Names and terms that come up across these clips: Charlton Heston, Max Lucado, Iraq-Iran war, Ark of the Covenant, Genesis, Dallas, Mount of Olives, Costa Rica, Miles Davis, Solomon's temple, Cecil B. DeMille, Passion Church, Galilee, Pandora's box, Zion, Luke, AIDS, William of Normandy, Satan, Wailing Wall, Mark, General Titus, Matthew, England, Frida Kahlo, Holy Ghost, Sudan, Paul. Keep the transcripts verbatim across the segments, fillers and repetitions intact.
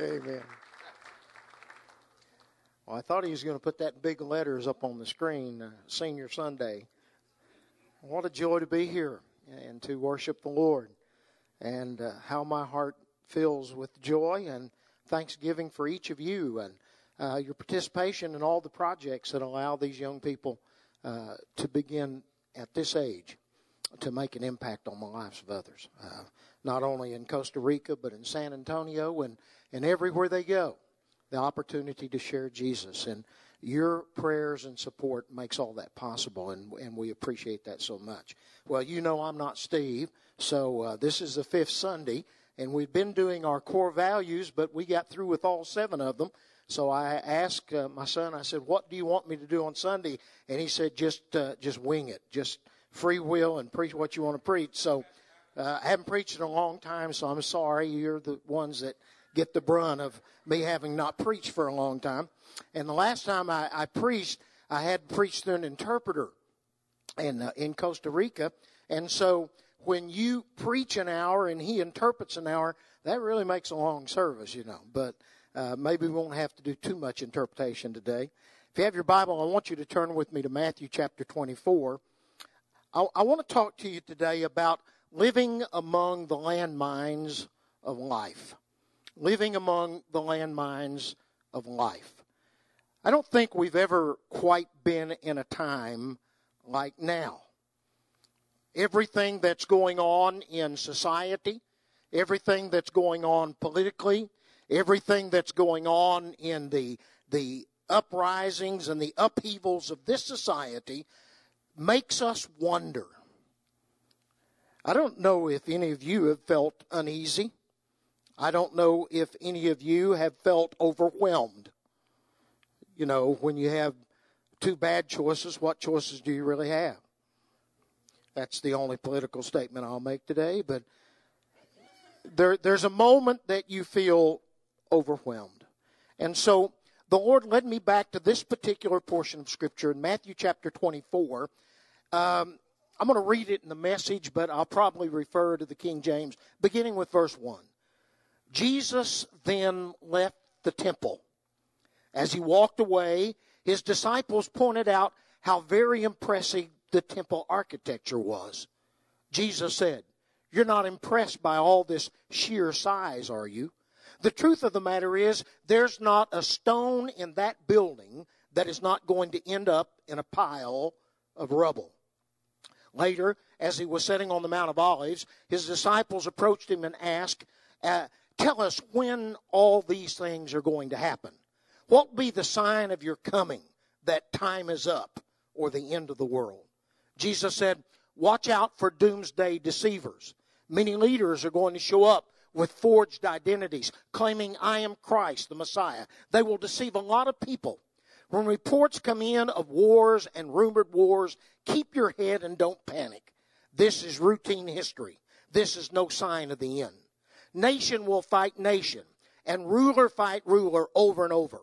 Amen. Well, I thought he was going to put that in big letters up on the screen, uh, Senior Sunday. What a joy to be here and to worship the Lord, and uh, how my heart fills with joy and thanksgiving for each of you and uh, your participation in all the projects that allow these young people uh, to begin at this age to make an impact on the lives of others, uh, not only in Costa Rica but in San Antonio and, and everywhere they go. The opportunity to share Jesus, and your prayers and support makes all that possible, and, and we appreciate that so much. Well, you know I'm not Steve, so uh, this is the fifth Sunday, and we've been doing our core values, but we got through with all seven of them. So I asked uh, my son, I said, what do you want me to do on Sunday? And he said, just uh, just wing it, just free will and preach what you want to preach. So uh, I haven't preached in a long time, so I'm sorry. You're the ones that get the brunt of me having not preached for a long time. And the last time I, I preached, I had preached through an interpreter in, uh, in Costa Rica. And so when you preach an hour and he interprets an hour, that really makes a long service, you know. But uh, maybe we won't have to do too much interpretation today. If you have your Bible, I want you to turn with me to Matthew chapter twenty-four. I, I want to talk to you today about living among the landmines of life. Living among the landmines of life. I don't think we've ever quite been in a time like now. Everything that's going on in society, everything that's going on politically, everything that's going on in the, the uprisings and the upheavals of this society makes us wonder. I don't know if any of you have felt uneasy. I don't know if any of you have felt overwhelmed. You know, when you have two bad choices, what choices do you really have? That's the only political statement I'll make today, but there, there's a moment that you feel overwhelmed. And so the Lord led me back to this particular portion of Scripture in Matthew chapter twenty-four. Um, I'm going to read it in the Message, but I'll probably refer to the King James, beginning with verse one. Jesus then left the temple. As he walked away, his disciples pointed out how very impressive the temple architecture was. Jesus said, "You're not impressed by all this sheer size, are you? The truth of the matter is, there's not a stone in that building that is not going to end up in a pile of rubble." Later, as he was sitting on the Mount of Olives, his disciples approached him and asked, Uh, tell us when all these things are going to happen. What will be the sign of your coming, that time is up, or the end of the world? Jesus said, watch out for doomsday deceivers. Many leaders are going to show up with forged identities, claiming I am Christ, the Messiah. They will deceive a lot of people. When reports come in of wars and rumored wars, keep your head and don't panic. This is routine history. This is no sign of the end. Nation will fight nation, and ruler fight ruler over and over.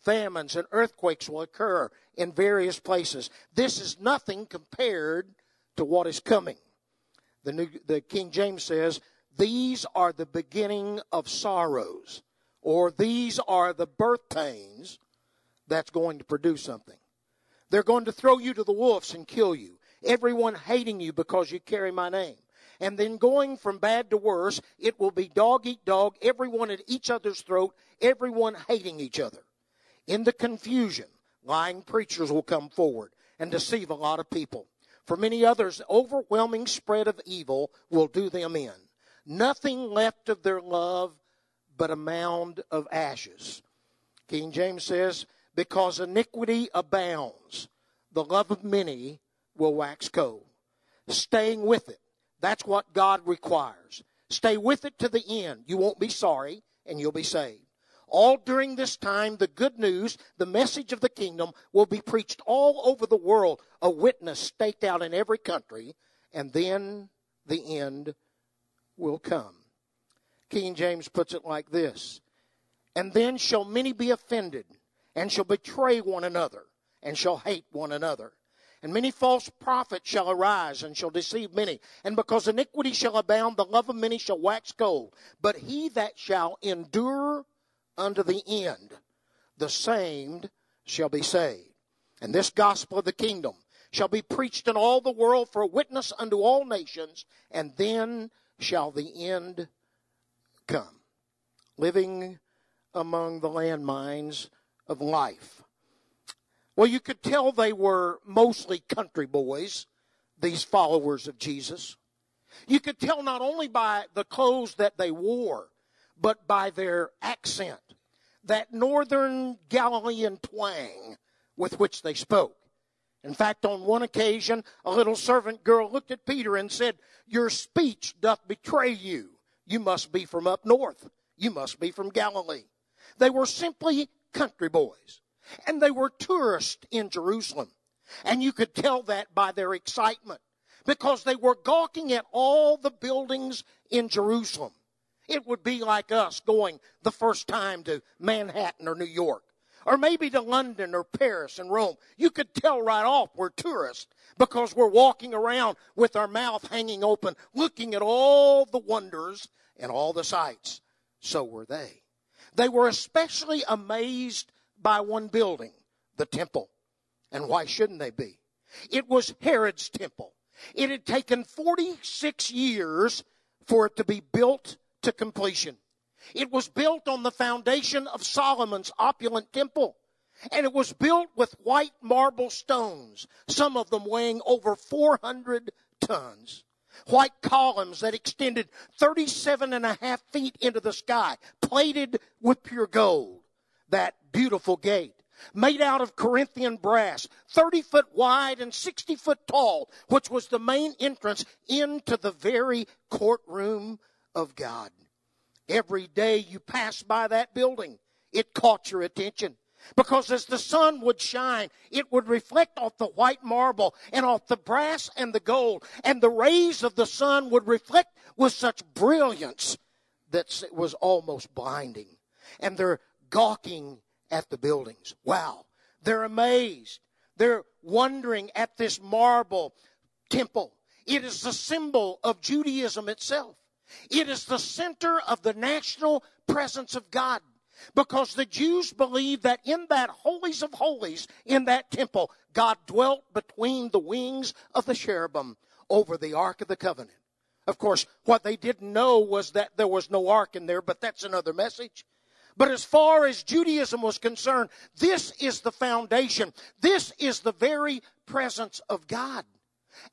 Famines and earthquakes will occur in various places. This is nothing compared to what is coming. The, New, the King James says, these are the beginning of sorrows, or these are the birth pains that's going to produce something. They're going to throw you to the wolves and kill you, everyone hating you because you carry my name. And then going from bad to worse, it will be dog eat dog, everyone at each other's throat, everyone hating each other. In the confusion, lying preachers will come forward and deceive a lot of people. For many others, the overwhelming spread of evil will do them in. Nothing left of their love but a mound of ashes. King James says, because iniquity abounds, the love of many will wax cold. Staying with it. That's what God requires. Stay with it to the end. You won't be sorry, and you'll be saved. All during this time, the good news, the message of the kingdom, will be preached all over the world, a witness staked out in every country, and then the end will come. King James puts it like this: and then shall many be offended, and shall betray one another, and shall hate one another. And many false prophets shall arise, and shall deceive many. And because iniquity shall abound, the love of many shall wax cold. But he that shall endure unto the end, the same shall be saved. And this gospel of the kingdom shall be preached in all the world for a witness unto all nations, and then shall the end come. Living among the landmines of life. Well, you could tell they were mostly country boys, these followers of Jesus. You could tell not only by the clothes that they wore, but by their accent, that northern Galilean twang with which they spoke. In fact, on one occasion, a little servant girl looked at Peter and said, "Your speech doth betray you. You must be from up north. You must be from Galilee." They were simply country boys. And they were tourists in Jerusalem. And you could tell that by their excitement, because they were gawking at all the buildings in Jerusalem. It would be like us going the first time to Manhattan or New York, or maybe to London or Paris and Rome. You could tell right off we're tourists, because we're walking around with our mouth hanging open, looking at all the wonders and all the sights. So were they. They were especially amazed by one building, the temple. And why shouldn't they be? It was Herod's temple. It had taken forty-six years for it to be built to completion. It was built on the foundation of Solomon's opulent temple. And it was built with white marble stones, some of them weighing over four hundred tons. White columns that extended thirty-seven and a half feet into the sky, plated with pure gold. That beautiful gate, made out of Corinthian brass, thirty foot wide and sixty foot tall, which was the main entrance into the very courtroom of God. Every day you passed by that building, it caught your attention. Because as the sun would shine, it would reflect off the white marble and off the brass and the gold. And the rays of the sun would reflect with such brilliance that it was almost blinding. And their gawking at the buildings. Wow. They're amazed. They're wondering at this marble temple. It is the symbol of Judaism itself. It is the center of the national presence of God, because the Jews believed that in that holies of holies, in that temple, God dwelt between the wings of the cherubim over the Ark of the Covenant. Of course, what they didn't know was that there was no ark in there, but that's another message. But as far as Judaism was concerned, this is the foundation. This is the very presence of God.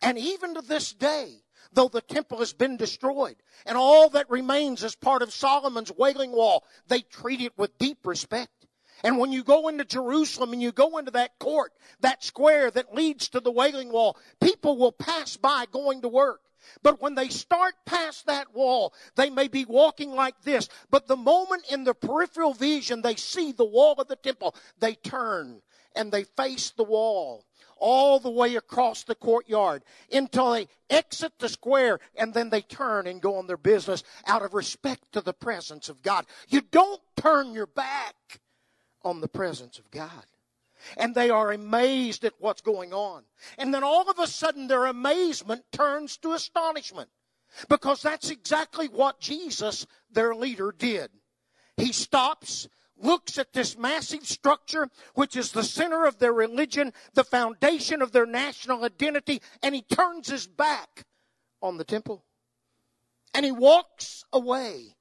And even to this day, though the temple has been destroyed, and all that remains is part of Solomon's Wailing Wall, they treat it with deep respect. And when you go into Jerusalem and you go into that court, that square that leads to the Wailing Wall, people will pass by going to work. But when they start past that wall, they may be walking like this. But the moment in their peripheral vision they see the wall of the temple, they turn and they face the wall all the way across the courtyard until they exit the square, and then they turn and go on their business out of respect to the presence of God. You don't turn your back on the presence of God. And they are amazed at what's going on. And then all of a sudden their amazement turns to astonishment. Because that's exactly what Jesus, their leader, did. He stops, looks at this massive structure, which is the center of their religion, the foundation of their national identity, and he turns his back on the temple. And he walks away.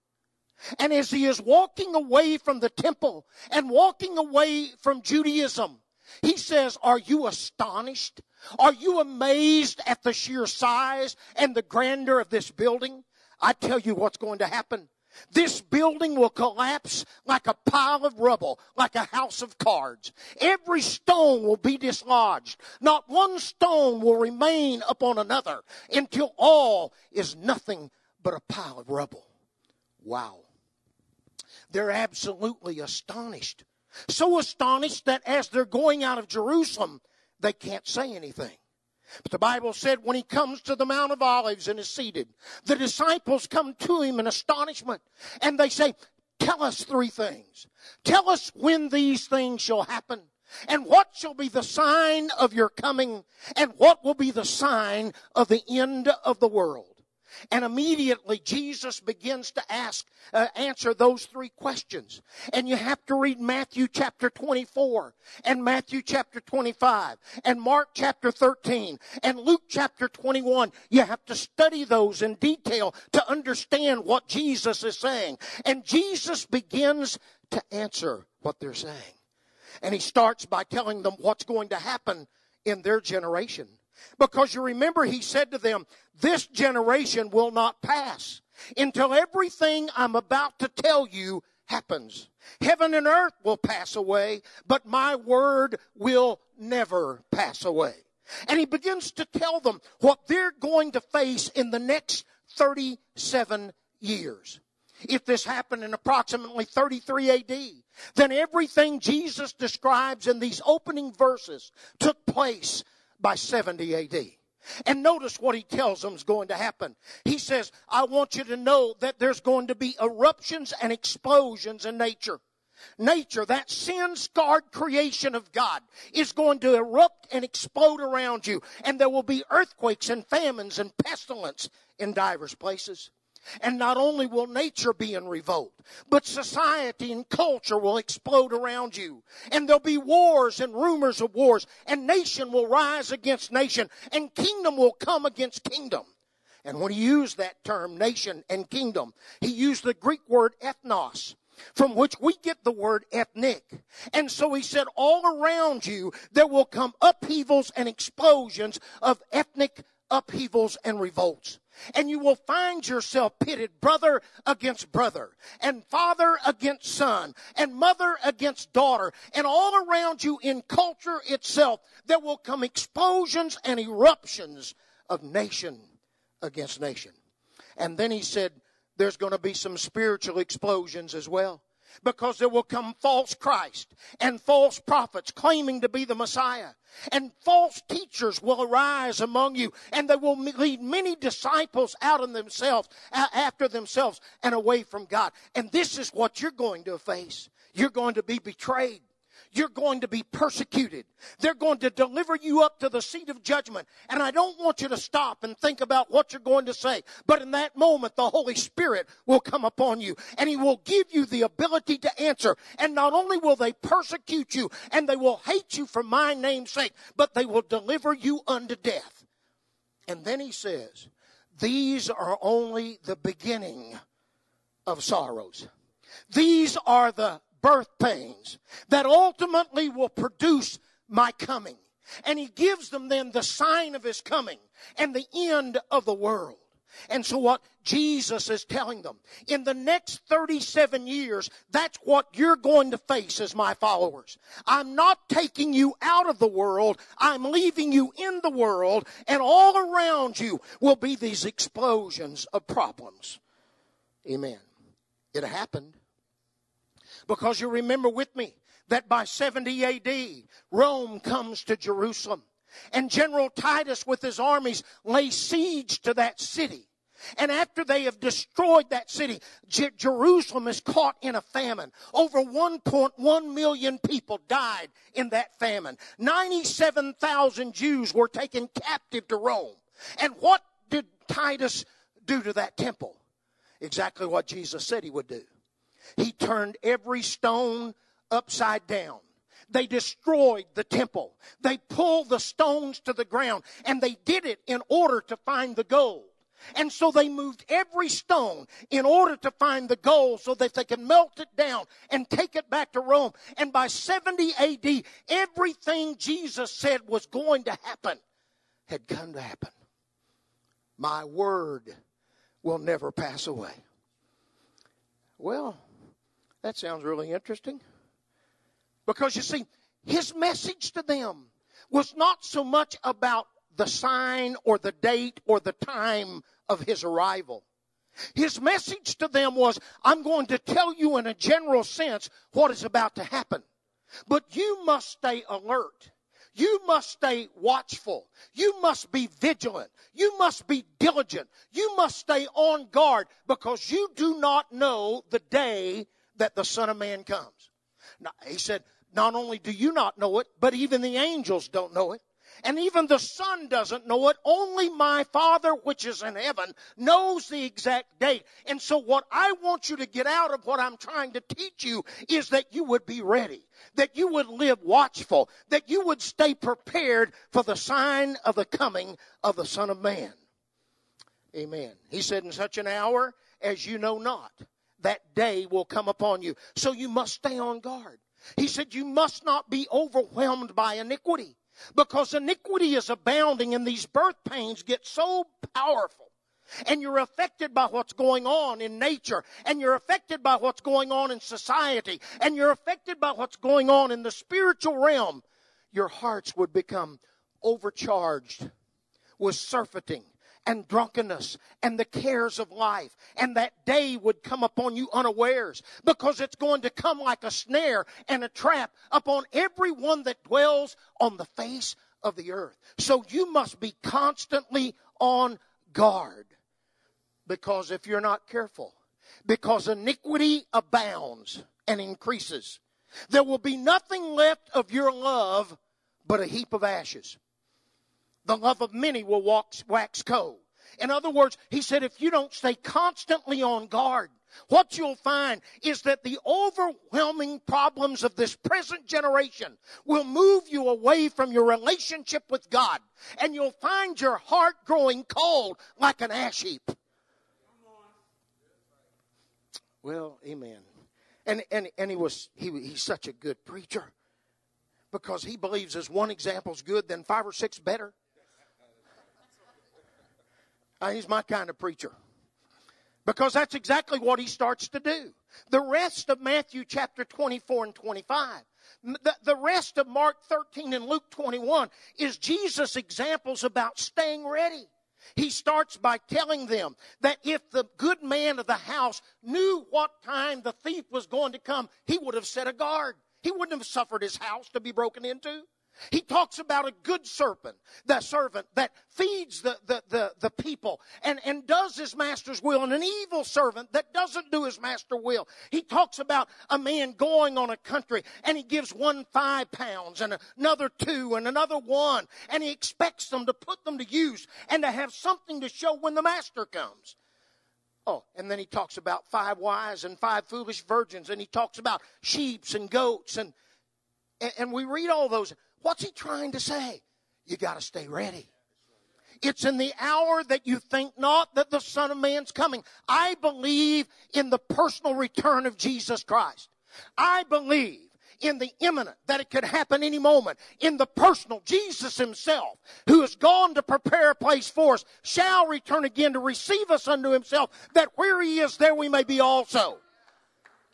And as he is walking away from the temple and walking away from Judaism, he says, "Are you astonished? Are you amazed at the sheer size and the grandeur of this building? I tell you what's going to happen. This building will collapse like a pile of rubble, like a house of cards. Every stone will be dislodged. Not one stone will remain upon another until all is nothing but a pile of rubble." Wow. They're absolutely astonished. So astonished that as they're going out of Jerusalem, they can't say anything. But the Bible said when he comes to the Mount of Olives and is seated, the disciples come to him in astonishment. And they say, tell us three things. Tell us when these things shall happen. And what shall be the sign of your coming? And what will be the sign of the end of the world? And immediately Jesus begins to ask, uh, answer those three questions. And you have to read Matthew chapter twenty-four and Matthew chapter twenty-five and Mark chapter thirteen and Luke chapter twenty-one. You have to study those in detail to understand what Jesus is saying. And Jesus begins to answer what they're saying. And he starts by telling them what's going to happen in their generation. Because you remember he said to them, this generation will not pass until everything I'm about to tell you happens. Heaven and earth will pass away, but my word will never pass away. And he begins to tell them what they're going to face in the next thirty-seven years. If this happened in approximately thirty-three A D, then everything Jesus describes in these opening verses took place by seventy A D. And notice what he tells them is going to happen. He says, I want you to know that there's going to be eruptions and explosions in nature. Nature, that sin-scarred creation of God, is going to erupt and explode around you. And there will be earthquakes and famines and pestilence in diverse places. And not only will nature be in revolt, but society and culture will explode around you. And there'll be wars and rumors of wars. And nation will rise against nation. And kingdom will come against kingdom. And when he used that term, nation and kingdom, he used the Greek word ethnos, from which we get the word ethnic. And so he said, all around you there will come upheavals and explosions of ethnic upheavals and revolts. And you will find yourself pitted brother against brother, and father against son, and mother against daughter. And all around you in culture itself, there will come explosions and eruptions of nation against nation. And then he said, there's going to be some spiritual explosions as well. Because there will come false Christ and false prophets claiming to be the Messiah. And false teachers will arise among you. And they will lead many disciples out of themselves, after themselves and away from God. And this is what you're going to face. You're going to be betrayed. You're going to be persecuted. They're going to deliver you up to the seat of judgment. And I don't want you to stop and think about what you're going to say. But in that moment, the Holy Spirit will come upon you. And he will give you the ability to answer. And not only will they persecute you, and they will hate you for my name's sake, but they will deliver you unto death. And then he says, these are only the beginning of sorrows. These are the birth pains that ultimately will produce my coming. And he gives them then the sign of his coming and the end of the world. And so what Jesus is telling them, in the next thirty-seven years, that's what you're going to face as my followers. I'm not taking you out of the world. I'm leaving you in the world. And all around you will be these explosions of problems. Amen. It happened. Because you remember with me that by seventy A D, Rome comes to Jerusalem. And General Titus with his armies lay siege to that city. And after they have destroyed that city, Je- Jerusalem is caught in a famine. Over one point one million people died in that famine. ninety-seven thousand Jews were taken captive to Rome. And what did Titus do to that temple? Exactly what Jesus said he would do. He turned every stone upside down. They destroyed the temple. They pulled the stones to the ground, and they did it in order to find the gold. And so they moved every stone in order to find the gold so that they could melt it down and take it back to Rome. And by seventy A D, everything Jesus said was going to happen had come to happen. My word will never pass away. Well, that sounds really interesting. Because you see, his message to them was not so much about the sign or the date or the time of his arrival. His message to them was, I'm going to tell you in a general sense what is about to happen. But you must stay alert. You must stay watchful. You must be vigilant. You must be diligent. You must stay on guard because you do not know the day that the Son of Man comes. Now, he said, not only do you not know it, but even the angels don't know it. And even the Son doesn't know it. Only my Father, which is in heaven, knows the exact date. And so what I want you to get out of what I'm trying to teach you is that you would be ready, that you would live watchful, that you would stay prepared for the sign of the coming of the Son of Man. Amen. He said, in such an hour as you know not, that day will come upon you. So you must stay on guard. He said, you must not be overwhelmed by iniquity. Because iniquity is abounding and these birth pains get so powerful. And you're affected by what's going on in nature. And you're affected by what's going on in society. And you're affected by what's going on in the spiritual realm. Your hearts would become overcharged with surfeiting and drunkenness and the cares of life. And that day would come upon you unawares because it's going to come like a snare and a trap upon everyone that dwells on the face of the earth. So you must be constantly on guard because if you're not careful, because iniquity abounds and increases, there will be nothing left of your love but a heap of ashes. The love of many will wax cold. In other words, he said, if you don't stay constantly on guard, what you'll find is that the overwhelming problems of this present generation will move you away from your relationship with God. And you'll find your heart growing cold like an ash heap. Well, amen. And, and, and he was, he, he's such a good preacher because he believes as one example's good, then five or six better. He's my kind of preacher. Because that's exactly what he starts to do. The rest of Matthew chapter twenty-four and twenty-five. The, the rest of Mark thirteen and Luke twenty-one is Jesus' examples about staying ready. He starts by telling them that if the good man of the house knew what time the thief was going to come, he would have set a guard. He wouldn't have suffered his house to be broken into. He talks about a good servant, the servant that feeds the, the, the, the people and, and does his master's will, and an evil servant that doesn't do his master's will. He talks about a man going on a country, and he gives one five pounds and another two and another one, and he expects them to put them to use and to have something to show when the master comes. Oh, and then he talks about five wise and five foolish virgins, and he talks about sheep and goats, and, and, and we read all those. What's he trying to say? You got to stay ready. It's in the hour that you think not that the Son of Man's coming. I believe in the personal return of Jesus Christ. I believe in the imminent, that it could happen any moment. In the personal, Jesus himself, who has gone to prepare a place for us, shall return again to receive us unto himself, that where he is, there we may be also.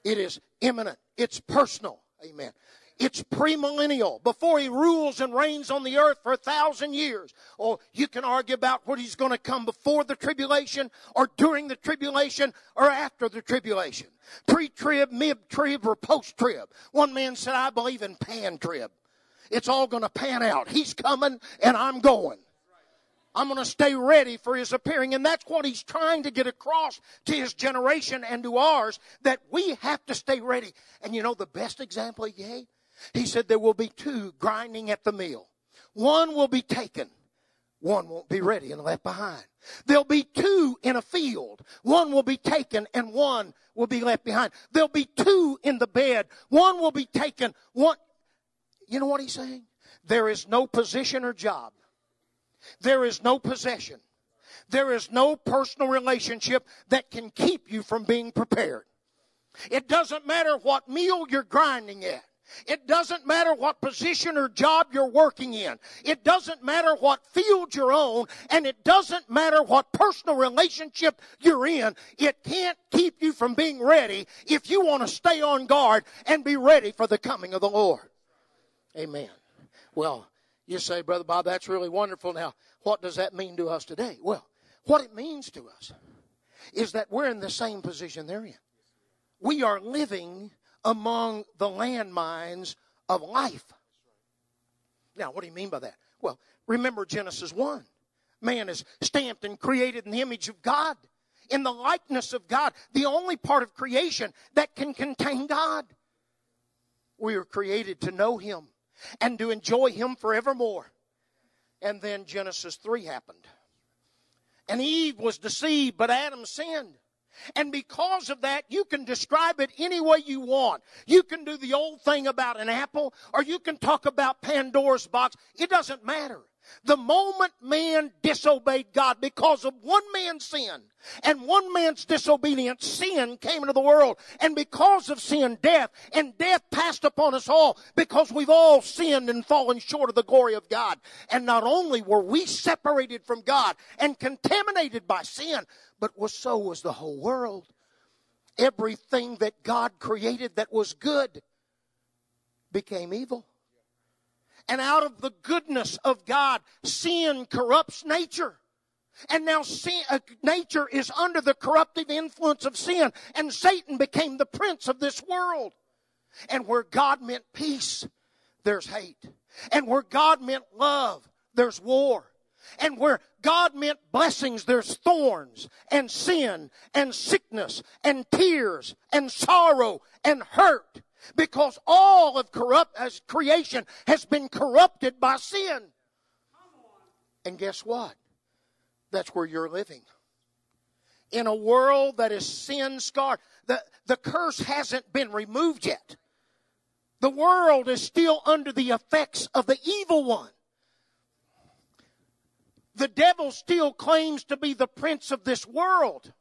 It is imminent. It's personal. Amen. It's premillennial, before he rules and reigns on the earth for a thousand years. Or you can argue about whether he's going to come before the tribulation or during the tribulation or after the tribulation. Pre-trib, mid-trib, or post-trib. One man said, I believe in pan-trib. It's all going to pan out. He's coming and I'm going. I'm going to stay ready for his appearing. And that's what he's trying to get across to his generation and to ours, that we have to stay ready. And you know the best example he gave? He said there will be two grinding at the mill. One will be taken. One won't be ready and left behind. There'll be two in a field. One will be taken and one will be left behind. There'll be two in the bed. One will be taken. One. You know what he's saying? There is no position or job. There is no possession. There is no personal relationship that can keep you from being prepared. It doesn't matter what meal you're grinding at. It doesn't matter what position or job you're working in. It doesn't matter what field you're on. And it doesn't matter what personal relationship you're in. It can't keep you from being ready if you want to stay on guard and be ready for the coming of the Lord. Amen. Well, you say, Brother Bob, that's really wonderful. Now, what does that mean to us today? Well, what it means to us is that we're in the same position they're in. We are living among the landmines of life. Now, what do you mean by that? Well, remember Genesis one. Man is stamped and created in the image of God, in the likeness of God, the only part of creation that can contain God. We were created to know Him and to enjoy Him forevermore. And then Genesis three happened. And Eve was deceived, but Adam sinned. And because of that, you can describe it any way you want. You can do the old thing about an apple, or you can talk about Pandora's box. It doesn't matter. The moment man disobeyed God because of one man's sin and one man's disobedience, sin came into the world. And because of sin, death, and death passed upon us all because we've all sinned and fallen short of the glory of God. And not only were we separated from God and contaminated by sin, but so was the whole world. Everything that God created that was good became evil. And out of the goodness of God, sin corrupts nature. And now sin, uh, nature is under the corruptive influence of sin. And Satan became the prince of this world. And where God meant peace, there's hate. And where God meant love, there's war. And where God meant blessings, there's thorns and sin and sickness and tears and sorrow and hurt. Because all of corrupt as creation has been corrupted by sin. And guess what? That's where you're living. In a world that is sin-scarred. The, the curse hasn't been removed yet. The world is still under the effects of the evil one. The devil still claims to be the prince of this world.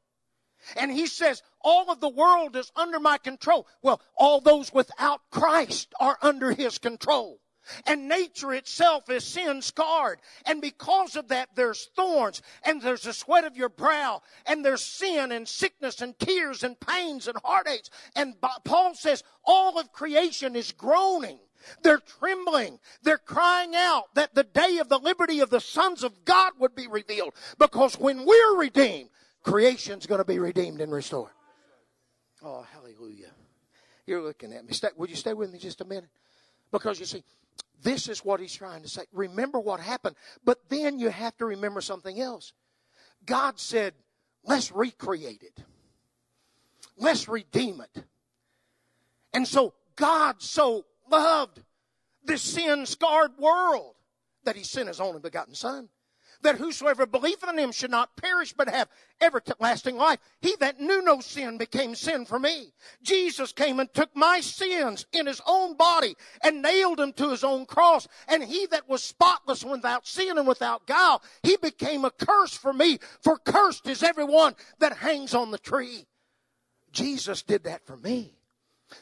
And he says, all of the world is under my control. Well, all those without Christ are under his control. And nature itself is sin-scarred. And because of that, there's thorns, and there's the sweat of your brow, and there's sin and sickness and tears and pains and heartaches. And Paul says, all of creation is groaning. They're trembling. They're crying out that the day of the liberty of the sons of God would be revealed. Because when we're redeemed, creation's going to be redeemed and restored. Oh, hallelujah. You're looking at me. Stay, would you stay with me just a minute? Because you see, this is what he's trying to say. Remember what happened. But then you have to remember something else. God said, let's recreate it. Let's redeem it. And so God so loved this sin-scarred world that he sent his only begotten Son, that whosoever believeth in him should not perish but have everlasting life. He that knew no sin became sin for me. Jesus came and took my sins in his own body and nailed him to his own cross. And he that was spotless and without sin and without guile, he became a curse for me. For cursed is everyone that hangs on the tree. Jesus did that for me.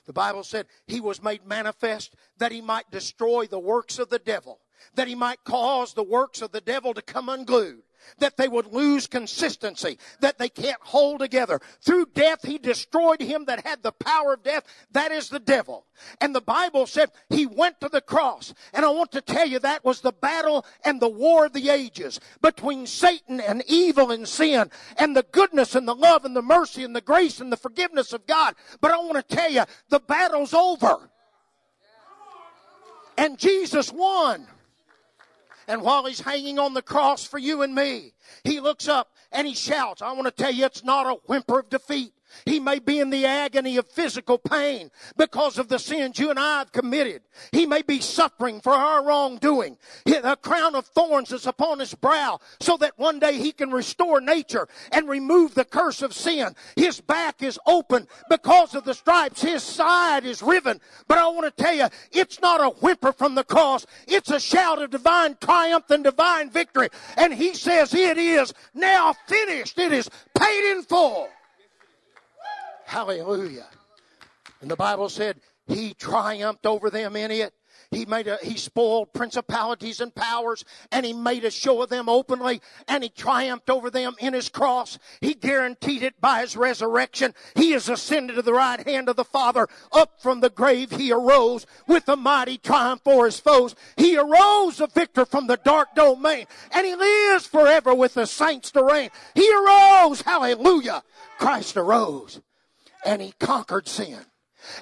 The Bible said he was made manifest that he might destroy the works of the devil, that he might cause the works of the devil to come unglued, that they would lose consistency, that they can't hold together. Through death, he destroyed him that had the power of death. That is the devil. And the Bible said he went to the cross. And I want to tell you that was the battle and the war of the ages between Satan and evil and sin and the goodness and the love and the mercy and the grace and the forgiveness of God. But I want to tell you, the battle's over. And Jesus won. And while he's hanging on the cross for you and me, he looks up and he shouts. I want to tell you, it's not a whimper of defeat. He may be in the agony of physical pain because of the sins you and I have committed. He may be suffering for our wrongdoing. A crown of thorns is upon his brow so that one day he can restore nature and remove the curse of sin. His back is open because of the stripes. His side is riven. But I want to tell you, it's not a whimper from the cross. It's a shout of divine triumph and divine victory. And he says, it is now finished. It is paid in full. Hallelujah. And the Bible said he triumphed over them in it. He made a, he spoiled principalities and powers, and he made a show of them openly, and he triumphed over them in his cross. He guaranteed it by his resurrection. He is ascended to the right hand of the Father. Up from the grave he arose with a mighty triumph for his foes. He arose a victor from the dark domain, and he lives forever with the saints to reign. He arose, hallelujah. Christ arose, and he conquered sin,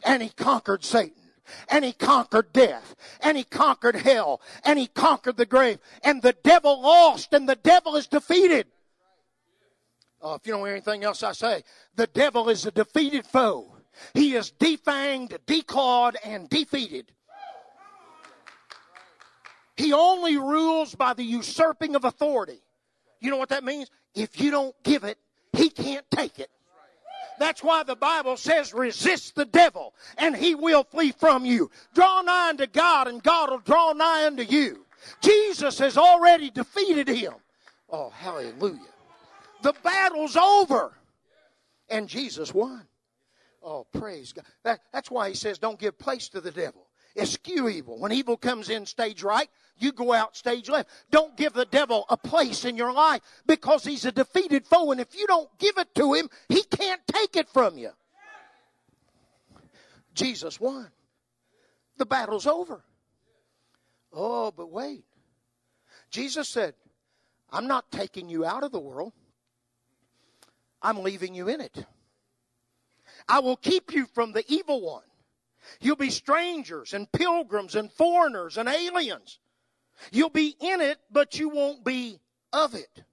and he conquered Satan, and he conquered death, and he conquered hell, and he conquered the grave, and the devil lost, and the devil is defeated. Oh, if you don't hear anything else I say, the devil is a defeated foe. He is defanged, declawed, and defeated. He only rules by the usurping of authority. You know what that means? If you don't give it, he can't take it. That's why the Bible says, resist the devil, and he will flee from you. Draw nigh unto God, and God will draw nigh unto you. Jesus has already defeated him. Oh, hallelujah. The battle's over, and Jesus won. Oh, praise God. That, that's why he says, don't give place to the devil. Eschew evil. When evil comes in stage right, you go out stage left. Don't give the devil a place in your life, because he's a defeated foe, and if you don't give it to him, he can't take it from you. Jesus won. The battle's over. Oh, but wait. Jesus said, I'm not taking you out of the world. I'm leaving you in it. I will keep you from the evil one. You'll be strangers and pilgrims and foreigners and aliens. You'll be in it, but you won't be of it.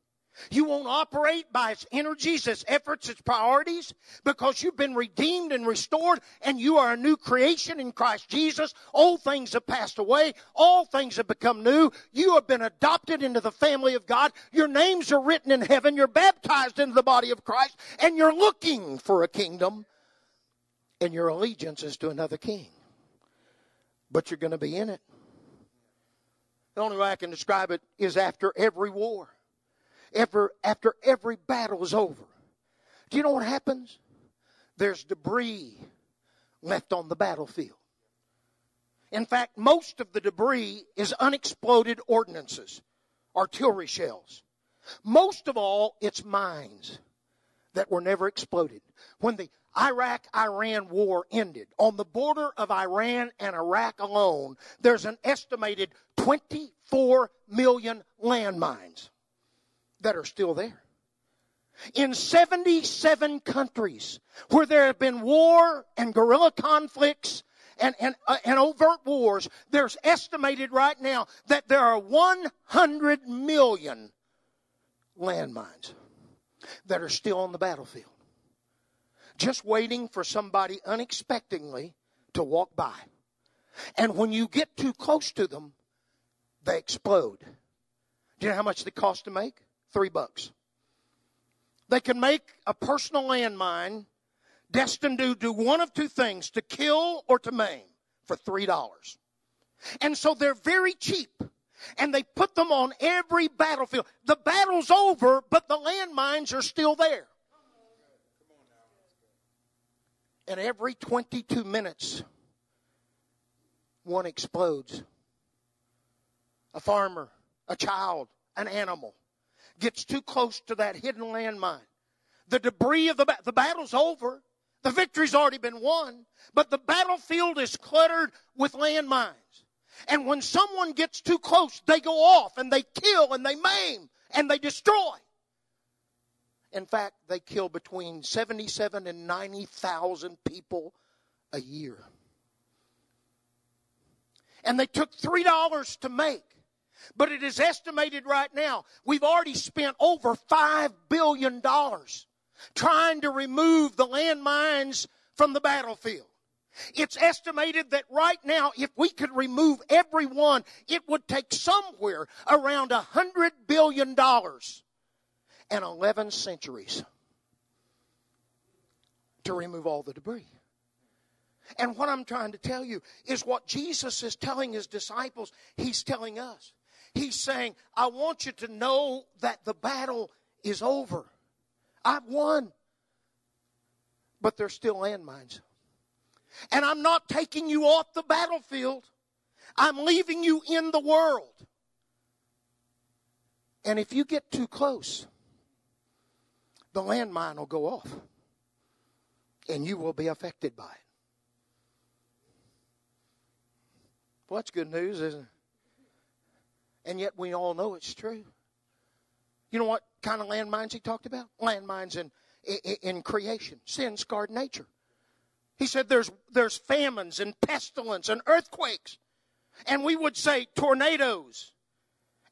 You won't operate by its energies, its efforts, its priorities, because you've been redeemed and restored, and you are a new creation in Christ Jesus. Old things have passed away. All things have become new. You have been adopted into the family of God. Your names are written in heaven. You're baptized into the body of Christ, and you're looking for a kingdom. And your allegiance is to another king. But you're going to be in it. The only way I can describe it is after every war. Ever, after every battle is over. Do you know what happens? There's debris left on the battlefield. In fact, most of the debris is unexploded ordnances, artillery shells. Most of all, it's mines that were never exploded. When the Iraq-Iran war ended, on the border of Iran and Iraq alone, there's an estimated twenty-four million landmines that are still there. In seventy-seven countries where there have been war and guerrilla conflicts and, and, uh, and overt wars, there's estimated right now that there are one hundred million landmines that are still on the battlefield, just waiting for somebody unexpectedly to walk by. And when you get too close to them, they explode. Do you know how much they cost to make? Three bucks. They can make a personal landmine destined to do one of two things, to kill or to maim, for three dollars. And so they're very cheap. And they put them on every battlefield. The battle's over, but the landmines are still there. And every twenty-two minutes, one explodes. A farmer, a child, an animal gets too close to that hidden landmine. The debris of the ba- the battle's over. The victory's already been won. But the battlefield is cluttered with landmines. And when someone gets too close, they go off and they kill and they maim and they destroy. In fact, they kill between seventy-seven and ninety thousand people a year. And they took three dollars to make. But it is estimated right now, we've already spent over five billion dollars trying to remove the landmines from the battlefield. It's estimated that right now, if we could remove every one, it would take somewhere around one hundred billion dollars and eleven centuries to remove all the debris. And what I'm trying to tell you is what Jesus is telling his disciples, he's telling us. He's saying, I want you to know that the battle is over. I've won. But there's still landmines. And I'm not taking you off the battlefield. I'm leaving you in the world. And if you get too close, the landmine will go off. And you will be affected by it. Well, that's good news, isn't it? And yet we all know it's true. You know what kind of landmines he talked about? Landmines in, in, in creation. Sin scarred nature. He said there's, there's famines and pestilence and earthquakes. And we would say tornadoes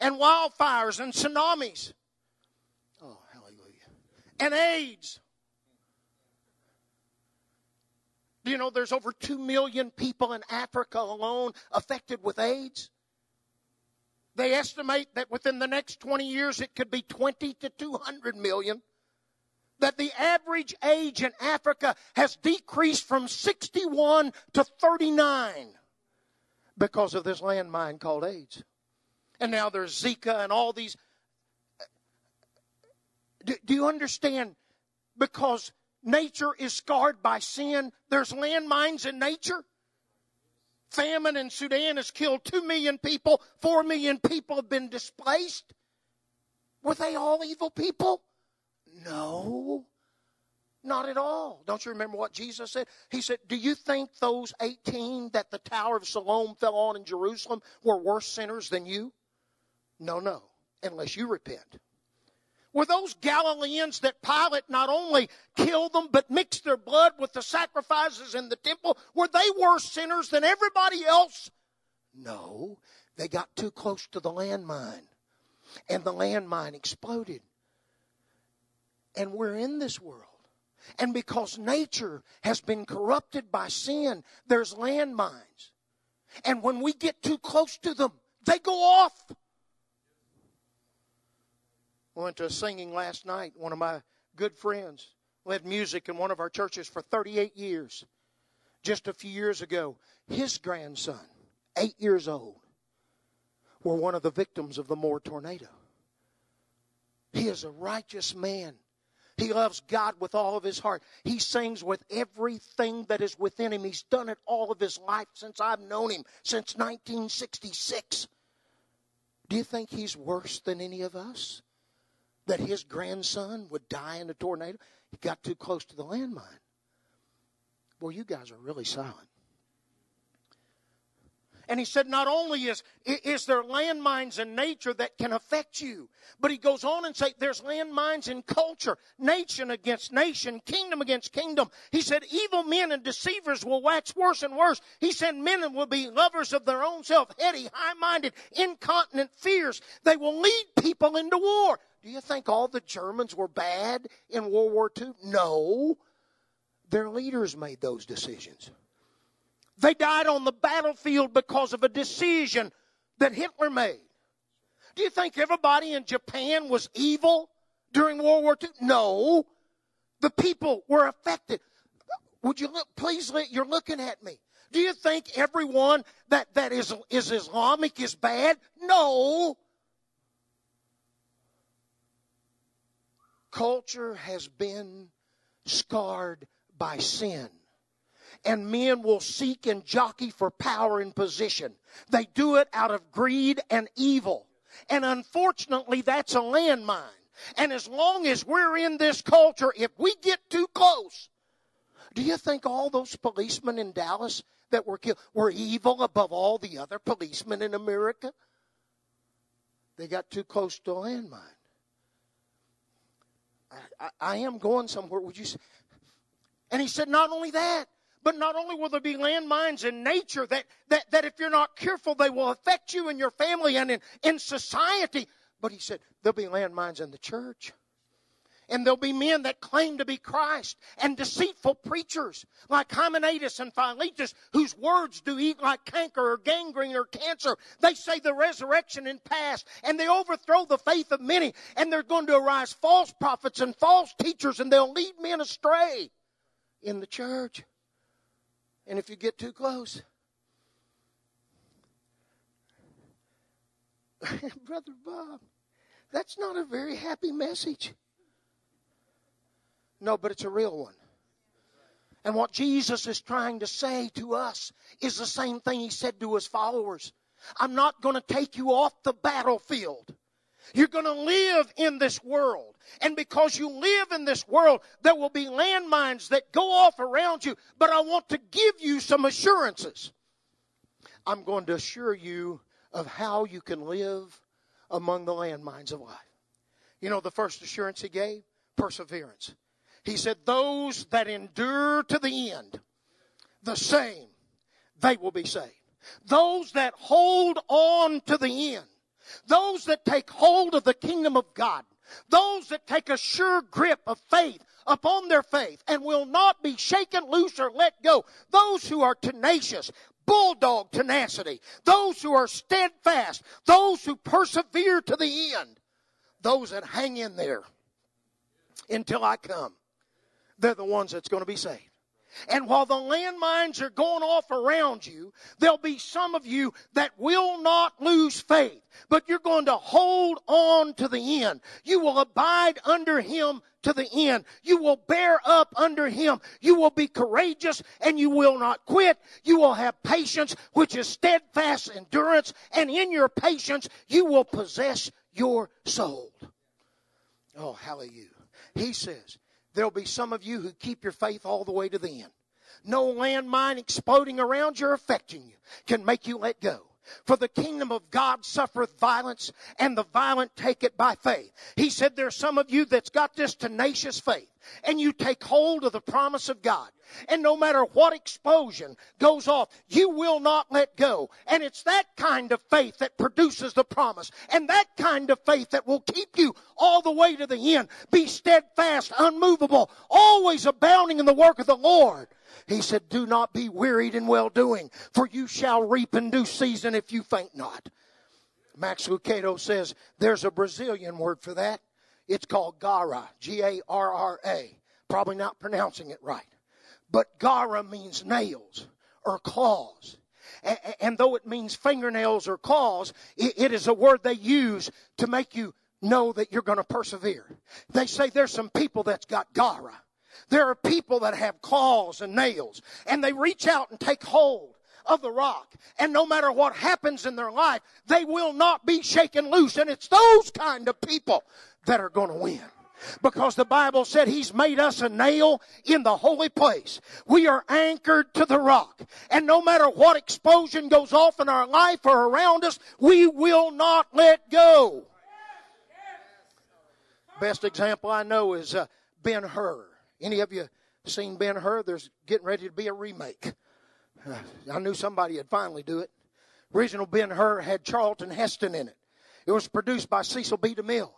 and wildfires and tsunamis. Oh, hallelujah. And AIDS. Do you know there's over two million people in Africa alone affected with AIDS? They estimate that within the next twenty years it could be twenty to two hundred million. That the average age in Africa has decreased from sixty-one to thirty-nine because of this landmine called AIDS. And now there's Zika and all these. Do, do you understand? Because nature is scarred by sin. There's landmines in nature. Famine in Sudan has killed two million people. four million people have been displaced. Were they all evil people? No, not at all. Don't you remember what Jesus said? He said, do you think those eighteen that the Tower of Siloam fell on in Jerusalem were worse sinners than you? No, no, unless you repent. Were those Galileans that Pilate not only killed them, but mixed their blood with the sacrifices in the temple, were they worse sinners than everybody else? No, they got too close to the landmine, and the landmine exploded. And we're in this world. And because nature has been corrupted by sin, there's landmines. And when we get too close to them, they go off. I went to a singing last night. One of my good friends led music in one of our churches for thirty-eight years. Just a few years ago, his grandson, eight years old, were one of the victims of the Moore tornado. He is a righteous man. He loves God with all of his heart. He sings with everything that is within him. He's done it all of his life since I've known him, since nineteen sixty-six. Do you think he's worse than any of us? That his grandson would die in a tornado? He got too close to the landmine. Boy, you guys are really silent. And he said, not only is, is there landmines in nature that can affect you, but he goes on and says there's landmines in culture, nation against nation, kingdom against kingdom. He said, evil men and deceivers will wax worse and worse. He said, men will be lovers of their own self, heady, high-minded, incontinent, fierce. They will lead people into war. Do you think all the Germans were bad in World War Two? No. Their leaders made those decisions. They died on the battlefield because of a decision that Hitler made. Do you think everybody in Japan was evil during World War Two? No. The people were affected. Would you look, please, you're looking at me. Do you think everyone that, that is, is Islamic is bad? No. Culture has been scarred by sin. And men will seek and jockey for power and position. They do it out of greed and evil. And unfortunately, that's a landmine. And as long as we're in this culture, if we get too close, do you think all those policemen in Dallas that were killed were evil above all the other policemen in America? They got too close to a landmine. I, I, I am going somewhere. Would you say? And he said, not only that, but not only will there be landmines in nature that, that, that if you're not careful, they will affect you and your family and in, in society. But he said, there'll be landmines in the church. And there'll be men that claim to be Christ and deceitful preachers like Hymenaeus and Philetus, whose words do eat like canker or gangrene or cancer. They say the resurrection is past, and they overthrow the faith of many. And they're going to arise false prophets and false teachers, and they'll lead men astray in the church. And if you get too close, Brother Bob, that's not a very happy message. No, but it's a real one. And what Jesus is trying to say to us is the same thing he said to his followers. I'm not going to take you off the battlefield. You're going to live in this world. And because you live in this world, there will be landmines that go off around you. But I want to give you some assurances. I'm going to assure you of how you can live among the landmines of life. You know the first assurance he gave? Perseverance. He said, those that endure to the end, the same, they will be saved. Those that hold on to the end, those that take hold of the kingdom of God, those that take a sure grip of faith upon their faith and will not be shaken loose or let go, those who are tenacious, bulldog tenacity, those who are steadfast, those who persevere to the end, those that hang in there until I come, they're the ones that's going to be saved. And while the landmines are going off around you, there'll be some of you that will not lose faith. But you're going to hold on to the end. You will abide under him to the end. You will bear up under him. You will be courageous and you will not quit. You will have patience, which is steadfast endurance. And in your patience, you will possess your soul. Oh, hallelujah. He says, there'll be some of you who keep your faith all the way to the end. No landmine exploding around you or affecting you can make you let go. For the kingdom of God suffereth violence, and the violent take it by faith. He said there's some of you that's got this tenacious faith, and you take hold of the promise of God. And no matter what explosion goes off, you will not let go. And it's that kind of faith that produces the promise. And that kind of faith that will keep you all the way to the end. Be steadfast, unmovable, always abounding in the work of the Lord. He said, do not be wearied in well-doing, for you shall reap in due season if you faint not. Max Lucado says there's a Brazilian word for that. It's called gara, G A R R A. Probably not pronouncing it right. But gara means nails or claws. And though it means fingernails or claws, it is a word they use to make you know that you're going to persevere. They say there's some people that's got gara. There are people that have claws and nails, and they reach out and take hold of the rock. And no matter what happens in their life, they will not be shaken loose. And it's those kind of people that are going to win. Because the Bible said he's made us a nail in the holy place. We are anchored to the rock. And no matter what explosion goes off in our life or around us, we will not let go. Best example I know is uh, Ben Hur. Any of you seen Ben Hur? There's getting ready to be a remake. Uh, I knew somebody would finally do it. Original Ben Hur had Charlton Heston in it. It was produced by Cecil B. DeMille.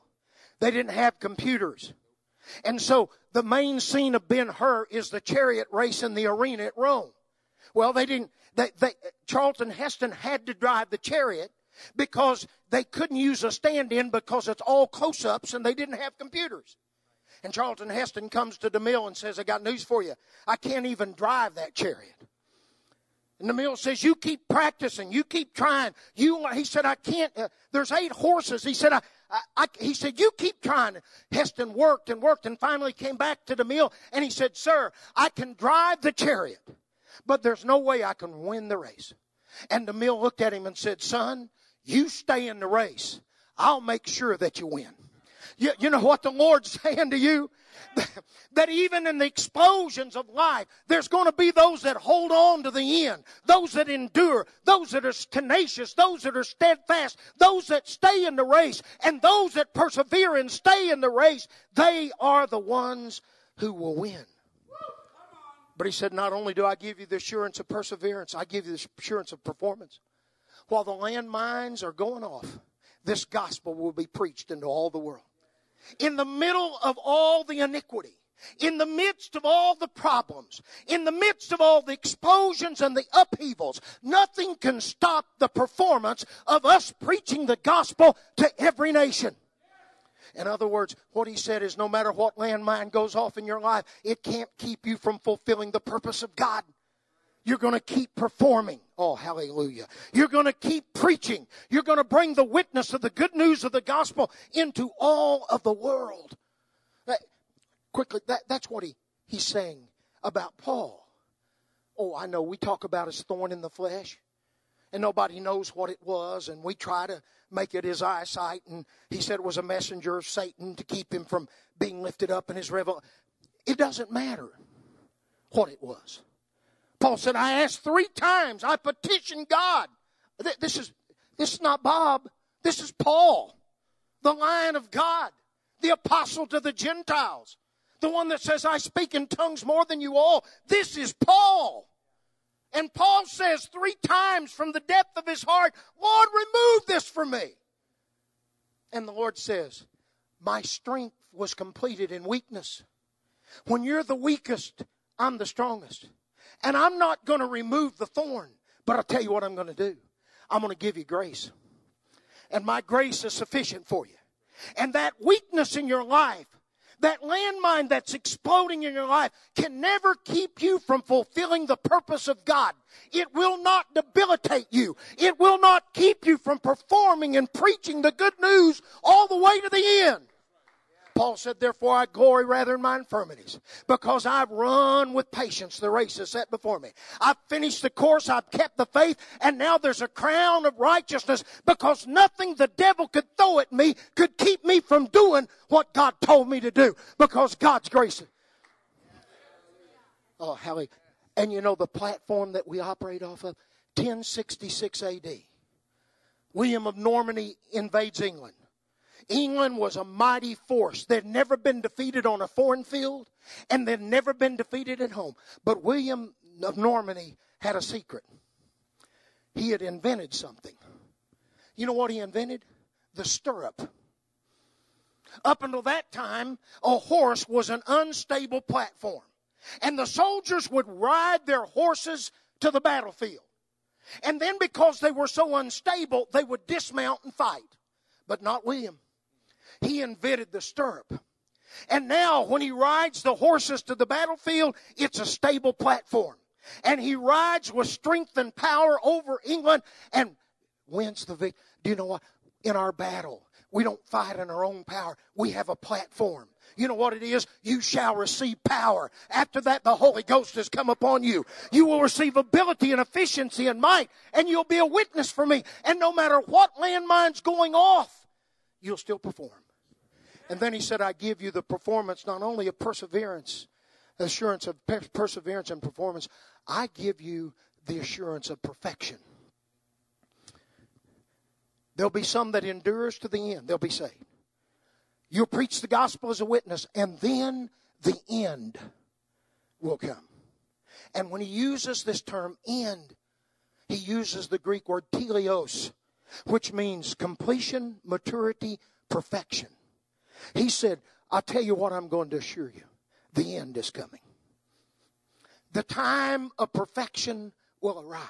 They didn't have computers. And so the main scene of Ben Hur is the chariot race in the arena at Rome. Well, they didn't, they, they, Charlton Heston had to drive the chariot because they couldn't use a stand-in because it's all close-ups and they didn't have computers. And Charlton Heston comes to DeMille and says, I got news for you. I can't even drive that chariot. And DeMille says, you keep practicing. You keep trying. You, he said, I can't. Uh, there's eight horses. He said, I, I, I, he said, you keep trying. Heston worked and worked and finally came back to DeMille. And he said, sir, I can drive the chariot, but there's no way I can win the race. And DeMille looked at him and said, son, you stay in the race. I'll make sure that you win. You, you know what the Lord's saying to you? That even in the explosions of life, there's going to be those that hold on to the end, those that endure, those that are tenacious, those that are steadfast, those that stay in the race, and those that persevere and stay in the race, they are the ones who will win. But he said, not only do I give you the assurance of perseverance, I give you the assurance of performance. While the landmines are going off, this gospel will be preached into all the world. In the middle of all the iniquity, in the midst of all the problems, in the midst of all the explosions and the upheavals, nothing can stop the performance of us preaching the gospel to every nation. In other words, what he said is no matter what landmine goes off in your life, it can't keep you from fulfilling the purpose of God. You're going to keep performing. Oh, hallelujah. You're going to keep preaching. You're going to bring the witness of the good news of the gospel into all of the world. That, quickly, that, that's what he, he's saying about Paul. Oh, I know we talk about his thorn in the flesh, and nobody knows what it was, and we try to make it his eyesight, and he said it was a messenger of Satan to keep him from being lifted up in his revel. It doesn't matter what it was. Paul said, I asked three times. I petitioned God. This is, this is not Bob. This is Paul, the Lion of God, the apostle to the Gentiles, the one that says, I speak in tongues more than you all. This is Paul. And Paul says three times from the depth of his heart, Lord, remove this from me. And the Lord says, my strength was completed in weakness. When you're the weakest, I'm the strongest. And I'm not going to remove the thorn, but I'll tell you what I'm going to do. I'm going to give you grace. And my grace is sufficient for you. And that weakness in your life, that landmine that's exploding in your life, can never keep you from fulfilling the purpose of God. It will not debilitate you. It will not keep you from performing and preaching the good news all the way to the end. Paul said, therefore, I glory rather in my infirmities, because I've run with patience the race that's set before me. I've finished the course, I've kept the faith, and now there's a crown of righteousness, because nothing the devil could throw at me could keep me from doing what God told me to do, because God's grace. Oh, hallelujah. And you know the platform that we operate off of? ten sixty-six A D. William of Normandy invades England. England was a mighty force. They'd never been defeated on a foreign field, and they'd never been defeated at home. But William of Normandy had a secret. He had invented something. You know what he invented? The stirrup. Up until that time, a horse was an unstable platform, and the soldiers would ride their horses to the battlefield. And then because they were so unstable, they would dismount and fight. But not William. He invented the stirrup. And now when he rides the horses to the battlefield, it's a stable platform. And he rides with strength and power over England and wins the victory. Do you know what? In our battle, we don't fight in our own power. We have a platform. You know what it is? You shall receive power. After that, the Holy Ghost has come upon you. You will receive ability and efficiency and might, and you'll be a witness for me. And no matter what landmine's going off, you'll still perform. And then he said, I give you the performance, not only of perseverance, assurance of per- perseverance and performance, I give you the assurance of perfection. There'll be some that endures to the end. They'll be saved. You'll preach the gospel as a witness, and then the end will come. And when he uses this term, end, he uses the Greek word teleos, which means completion, maturity, perfection. He said, I'll tell you what I'm going to assure you. The end is coming. The time of perfection will arrive.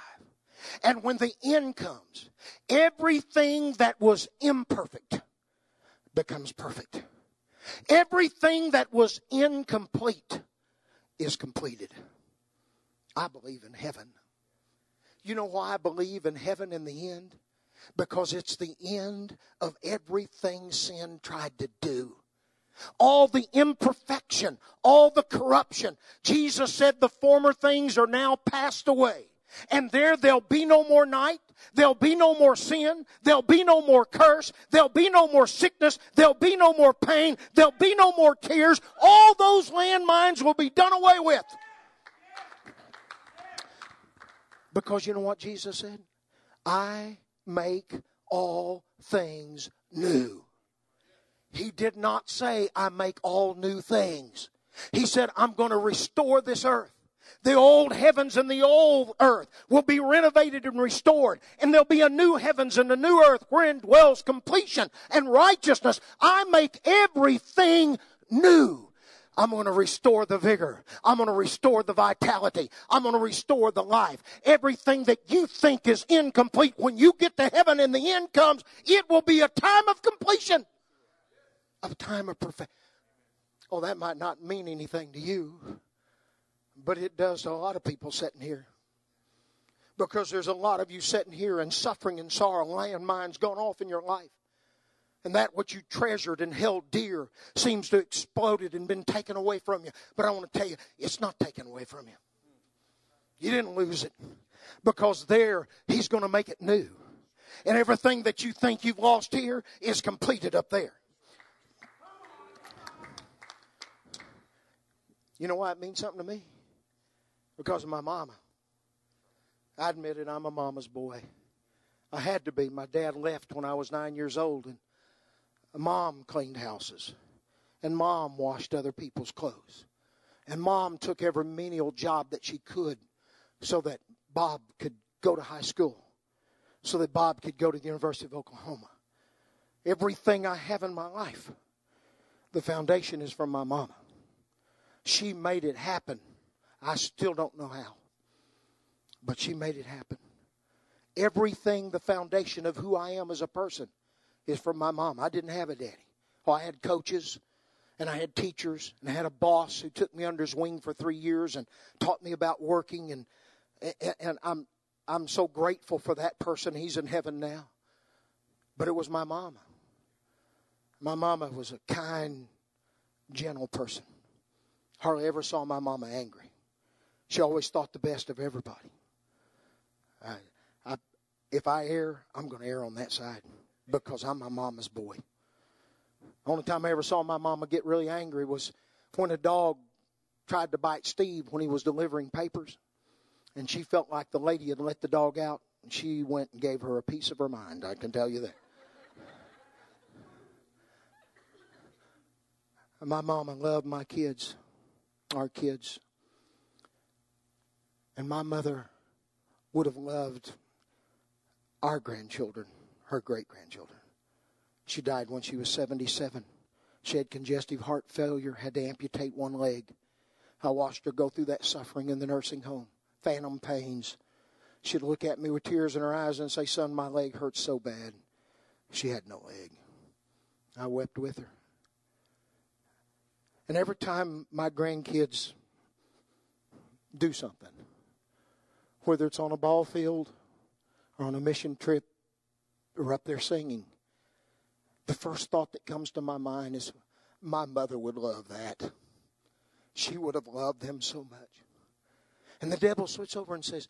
And when the end comes, everything that was imperfect becomes perfect. Everything that was incomplete is completed. I believe in heaven. You know why I believe in heaven in the end? Because it's the end of everything sin tried to do. All the imperfection, all the corruption. Jesus said the former things are now passed away. And there there'll be no more night, there'll be no more sin, there'll be no more curse, there'll be no more sickness, there'll be no more pain, there'll be no more tears. All those landmines will be done away with. Because you know what Jesus said? I make all things new. He did not say, I make all new things. He said, I'm going to restore this earth. The old heavens and the old earth will be renovated and restored. And there'll be a new heavens and a new earth wherein dwells completion and righteousness. I make everything new. I'm going to restore the vigor. I'm going to restore the vitality. I'm going to restore the life. Everything that you think is incomplete, when you get to heaven and the end comes, it will be a time of completion. A time of perfection. Oh, that might not mean anything to you. But it does to a lot of people sitting here. Because there's a lot of you sitting here and suffering and sorrow. Landmines gone off in your life. And that what you treasured and held dear seems to have exploded and been taken away from you. But I want to tell you, it's not taken away from you. You didn't lose it. Because there, he's going to make it new. And everything that you think you've lost here is completed up there. You know why it means something to me? Because of my mama. I admit it, I'm a mama's boy. I had to be. My dad left when I was nine years old, and Mom cleaned houses, and Mom washed other people's clothes, and Mom took every menial job that she could so that Bob could go to high school, so that Bob could go to the University of Oklahoma. Everything I have in my life, the foundation is from my mama. She made it happen. I still don't know how, but she made it happen. Everything, the foundation of who I am as a person, is from my mom. I didn't have a daddy. Oh, I had coaches, and I had teachers, and I had a boss who took me under his wing for three years and taught me about working. And and I'm I'm so grateful for that person. He's in heaven now. But it was my mama. My mama was a kind, gentle person. Hardly ever saw my mama angry. She always thought the best of everybody. I, I, if I err, I'm going to err on that side. Because I'm my mama's boy. The only time I ever saw my mama get really angry was when a dog tried to bite Steve when he was delivering papers. And she felt like the lady had let the dog out. And she went and gave her a piece of her mind. I can tell you that. My mama loved my kids. Our kids. And my mother would have loved our grandchildren. Her great-grandchildren. She died when she was seventy-seven. She had congestive heart failure, had to amputate one leg. I watched her go through that suffering in the nursing home, phantom pains. She'd look at me with tears in her eyes and say, "Son, my leg hurts so bad." She had no leg. I wept with her. And every time my grandkids do something, whether it's on a ball field or on a mission trip, or up there singing, the first thought that comes to my mind is, my mother would love that. She would have loved them so much. And the devil switches over and says,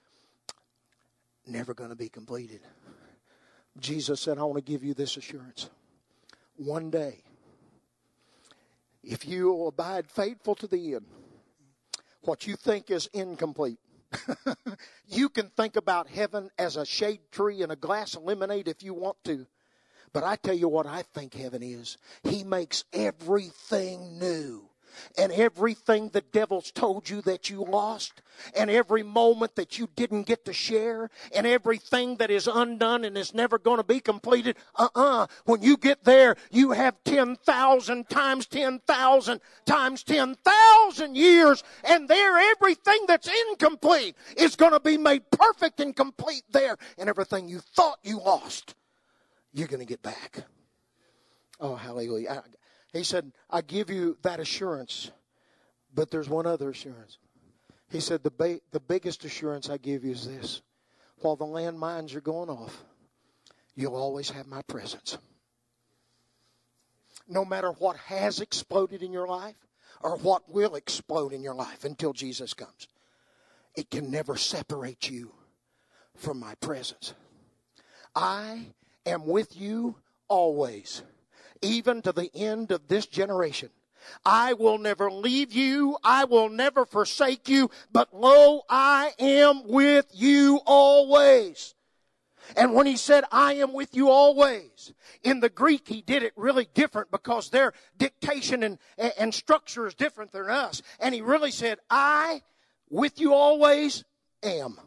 never going to be completed. Jesus said, I want to give you this assurance. One day, if you will abide faithful to the end, what you think is incomplete, you can think about heaven as a shade tree and a glass of lemonade if you want to. But I tell you what I think heaven is. He makes everything new. And everything the devil's told you that you lost, and every moment that you didn't get to share, and everything that is undone and is never going to be completed, uh-uh. When you get there, you have ten thousand times ten thousand times ten thousand years, and there everything that's incomplete is going to be made perfect and complete there. And everything you thought you lost, you're going to get back. Oh, hallelujah. I, He said, I give you that assurance, but there's one other assurance. He said, the ba- the biggest assurance I give you is this. While the landmines are going off, you'll always have my presence. No matter what has exploded in your life or what will explode in your life until Jesus comes, it can never separate you from my presence. I am with you always. Even to the end of this generation. I will never leave you. I will never forsake you. But lo, I am with you always. And when he said, I am with you always, in the Greek he did it really different because their dictation and, and structure is different than us. And he really said, I with you always am.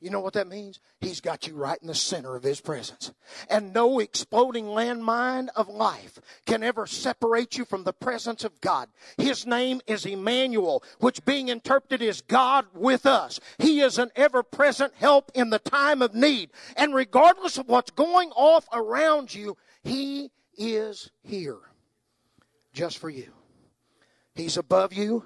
You know what that means? He's got you right in the center of his presence. And no exploding landmine of life can ever separate you from the presence of God. His name is Emmanuel, which being interpreted is God with us. He is an ever-present help in the time of need. And regardless of what's going off around you, he is here just for you. He's above you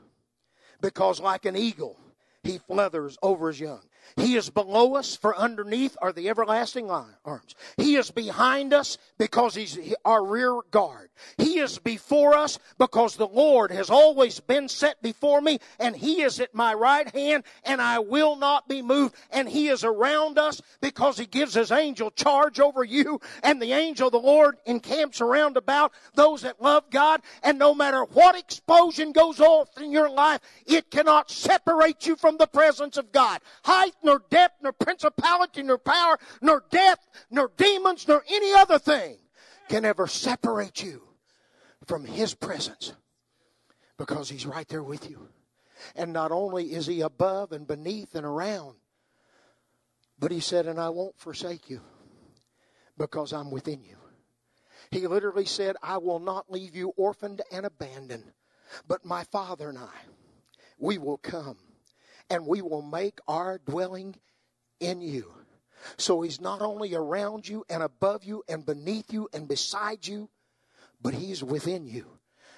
because like an eagle, he feathers over his young. He is below us, for underneath are the everlasting arms. He is behind us because he's our rear guard. He is before us because the Lord has always been set before me, and he is at my right hand, and I will not be moved. And he is around us because he gives his angel charge over you, and the angel of the Lord encamps around about those that love God. And no matter what explosion goes off in your life, it cannot separate you from the presence of God. Height, nor depth, nor principality, nor power, nor death, nor demons, nor any other thing can ever separate you from his presence, because he's right there with you. And not only is he above and beneath and around, but he said, and I won't forsake you because I'm within you. He literally said, I will not leave you orphaned and abandoned, but my Father and I, we will come and we will make our dwelling in you. So he's not only around you and above you and beneath you and beside you, but he's within you,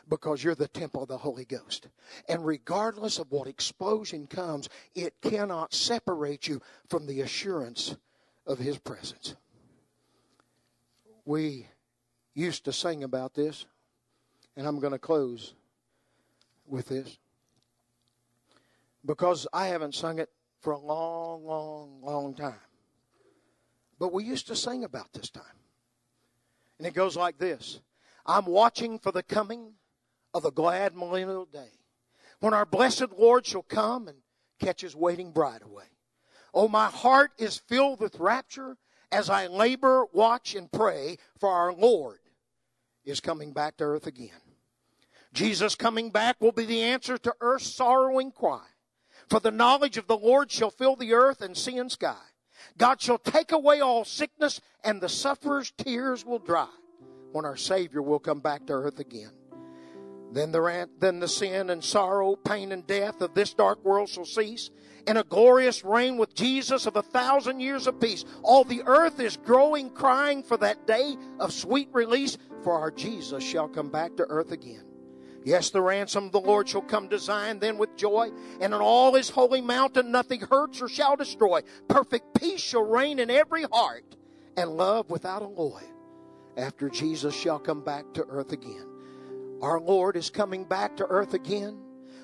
because you're the temple of the Holy Ghost. And regardless of what explosion comes, it cannot separate you from the assurance of his presence. We used to sing about this, and I'm going to close with this, because I haven't sung it for a long, long, long time. But we used to sing about this time. And it goes like this. I'm watching for the coming of the glad millennial day, when our blessed Lord shall come and catch his waiting bride away. Oh, my heart is filled with rapture as I labor, watch, and pray, for our Lord is coming back to earth again. Jesus coming back will be the answer to earth's sorrowing cry. For the knowledge of the Lord shall fill the earth and sea and sky. God shall take away all sickness, and the sufferer's tears will dry, when our Savior will come back to earth again. Then the, then the sin and sorrow, pain and death of this dark world shall cease, and a glorious reign with Jesus of a thousand years of peace. All the earth is growing, crying for that day of sweet release, for our Jesus shall come back to earth again. Yes, the ransom of the Lord shall come to Zion then with joy, and on all his holy mountain nothing hurts or shall destroy. Perfect peace shall reign in every heart, and love without alloy, after Jesus shall come back to earth again. Our Lord is coming back to earth again.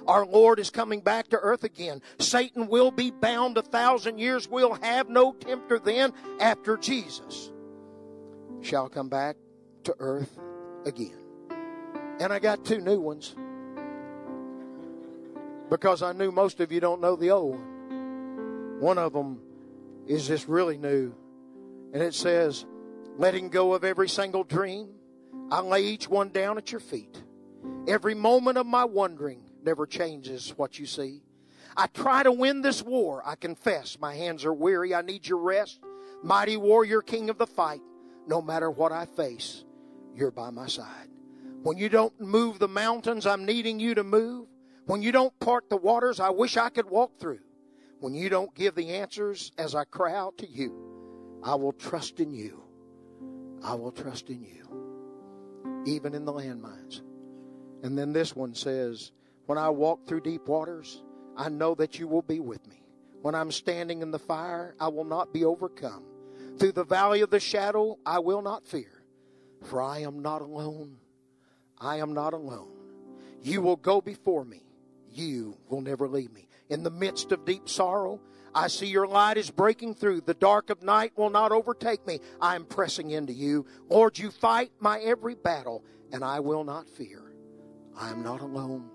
Our Lord is coming back to earth again. Satan will be bound a thousand years. We'll have no tempter then, after Jesus shall come back to earth again. And I got two new ones, because I knew most of you don't know the old one. One of them is just really new. And it says, letting go of every single dream, I lay each one down at your feet. Every moment of my wandering never changes what you see. I try to win this war, I confess. My hands are weary, I need your rest. Mighty warrior, king of the fight, no matter what I face, you're by my side. When you don't move the mountains, I'm needing you to move. When you don't part the waters, I wish I could walk through. When you don't give the answers as I cry out to you, I will trust in you. I will trust in you, even in the landmines. And then this one says, when I walk through deep waters, I know that you will be with me. When I'm standing in the fire, I will not be overcome. Through the valley of the shadow, I will not fear, for I am not alone. I am not alone. You will go before me. You will never leave me. In the midst of deep sorrow, I see your light is breaking through. The dark of night will not overtake me. I am pressing into you. Lord, you fight my every battle, and I will not fear. I am not alone.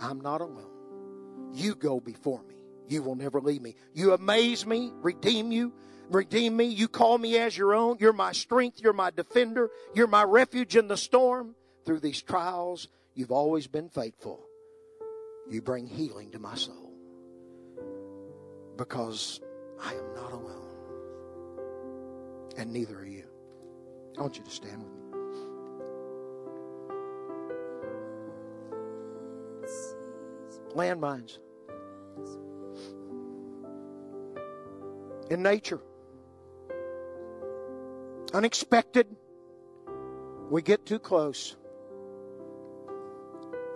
I'm not alone. You go before me. You will never leave me. You amaze me, redeem you, redeem me. You call me as your own. You're my strength. You're my defender. You're my refuge in the storm. Through these trials, you've always been faithful. You bring healing to my soul, because I am not alone, and neither are you. I want you to stand with me. Landmines. In nature. Unexpected. We get too close.